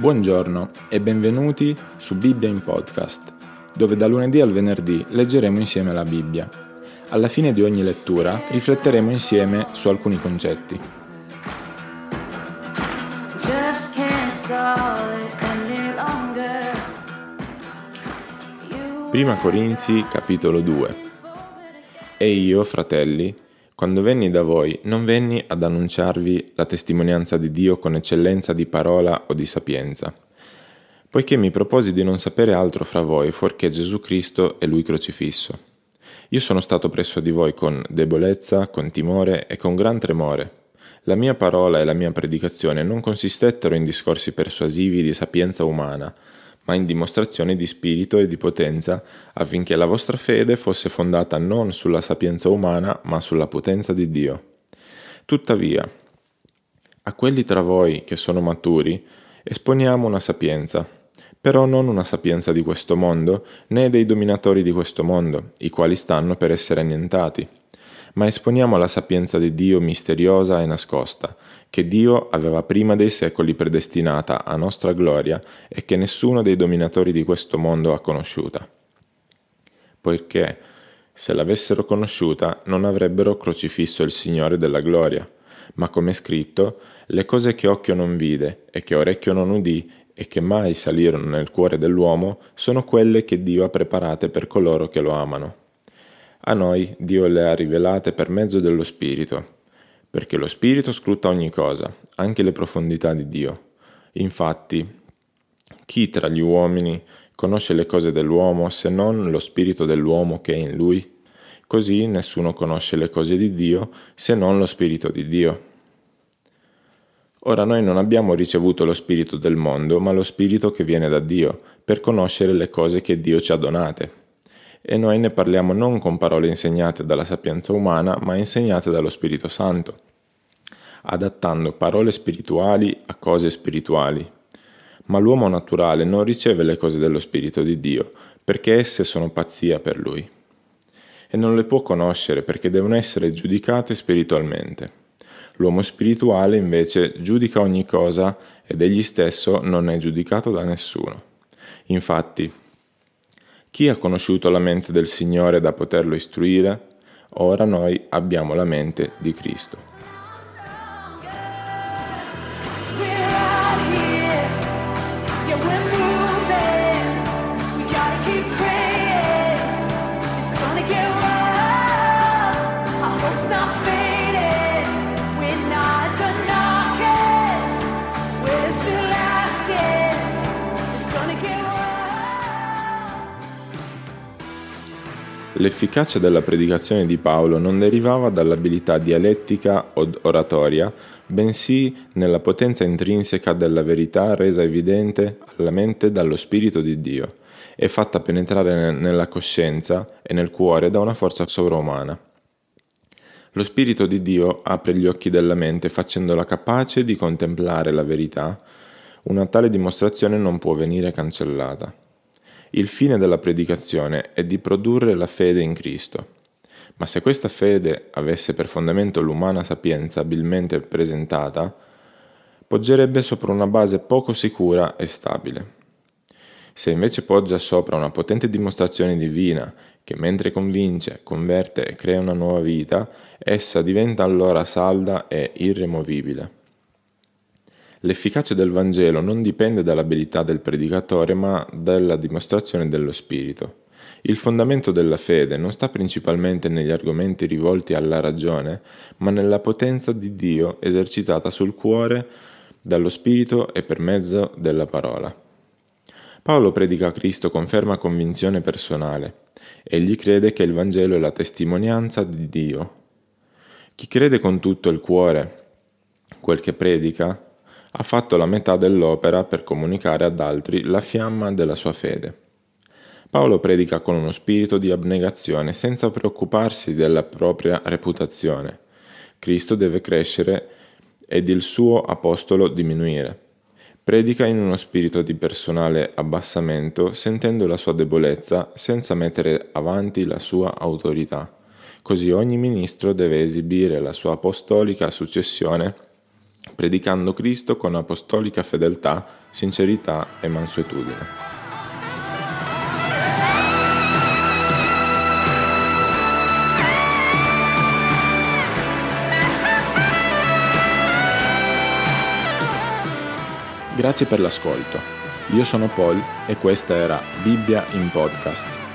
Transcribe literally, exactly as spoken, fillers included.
Buongiorno e benvenuti su Bibbia in Podcast, dove da lunedì al venerdì leggeremo insieme la Bibbia. Alla fine di ogni lettura rifletteremo insieme su alcuni concetti. Prima Corinzi, capitolo due. E io, fratelli, quando venni da voi, non venni ad annunciarvi la testimonianza di Dio con eccellenza di parola o di sapienza, poiché mi proposi di non sapere altro fra voi fuorché Gesù Cristo e Lui crocifisso. Io sono stato presso di voi con debolezza, con timore e con gran tremore. La mia parola e la mia predicazione non consistettero in discorsi persuasivi di sapienza umana, ma in dimostrazione di spirito e di potenza, affinché la vostra fede fosse fondata non sulla sapienza umana, ma sulla potenza di Dio. Tuttavia, a quelli tra voi che sono maturi, esponiamo una sapienza, però non una sapienza di questo mondo, né dei dominatori di questo mondo, i quali stanno per essere annientati, ma esponiamo la sapienza di Dio misteriosa e nascosta, che Dio aveva prima dei secoli predestinata a nostra gloria e che nessuno dei dominatori di questo mondo ha conosciuta. Poiché, se l'avessero conosciuta, non avrebbero crocifisso il Signore della gloria, ma come è scritto, le cose che occhio non vide e che orecchio non udì e che mai salirono nel cuore dell'uomo sono quelle che Dio ha preparate per coloro che lo amano. A noi Dio le ha rivelate per mezzo dello Spirito, perché lo Spirito scruta ogni cosa, anche le profondità di Dio. Infatti, chi tra gli uomini conosce le cose dell'uomo se non lo Spirito dell'uomo che è in lui? Così nessuno conosce le cose di Dio se non lo Spirito di Dio. Ora noi non abbiamo ricevuto lo Spirito del mondo, ma lo Spirito che viene da Dio, per conoscere le cose che Dio ci ha donate. E noi ne parliamo non con parole insegnate dalla sapienza umana, ma insegnate dallo Spirito Santo, adattando parole spirituali a cose spirituali. Ma l'uomo naturale non riceve le cose dello Spirito di Dio, perché esse sono pazzia per lui, e non le può conoscere perché devono essere giudicate spiritualmente. L'uomo spirituale invece giudica ogni cosa ed egli stesso non è giudicato da nessuno. Infatti, chi ha conosciuto la mente del Signore da poterlo istruire? Ora noi abbiamo la mente di Cristo. L'efficacia della predicazione di Paolo non derivava dall'abilità dialettica od oratoria, bensì nella potenza intrinseca della verità resa evidente alla mente dallo Spirito di Dio e fatta penetrare nella coscienza e nel cuore da una forza sovraumana. Lo Spirito di Dio apre gli occhi della mente facendola capace di contemplare la verità. Una tale dimostrazione non può venire cancellata. Il fine della predicazione è di produrre la fede in Cristo. Ma se questa fede avesse per fondamento l'umana sapienza abilmente presentata, poggerebbe sopra una base poco sicura e stabile. Se invece poggia sopra una potente dimostrazione divina che mentre convince, converte e crea una nuova vita, essa diventa allora salda e irremovibile. L'efficacia del Vangelo non dipende dall'abilità del predicatore, ma dalla dimostrazione dello Spirito. Il fondamento della fede non sta principalmente negli argomenti rivolti alla ragione, ma nella potenza di Dio esercitata sul cuore, dallo Spirito e per mezzo della parola. Paolo predica Cristo con ferma convinzione personale. Egli crede che il Vangelo è la testimonianza di Dio. Chi crede con tutto il cuore quel che predica, ha fatto la metà dell'opera per comunicare ad altri la fiamma della sua fede. Paolo predica con uno spirito di abnegazione senza preoccuparsi della propria reputazione. Cristo deve crescere ed il suo apostolo diminuire. Predica in uno spirito di personale abbassamento, sentendo la sua debolezza senza mettere avanti la sua autorità. Così ogni ministro deve esibire la sua apostolica successione predicando Cristo con apostolica fedeltà, sincerità e mansuetudine. Grazie per l'ascolto. Io sono Paul e questa era Bibbia in Podcast.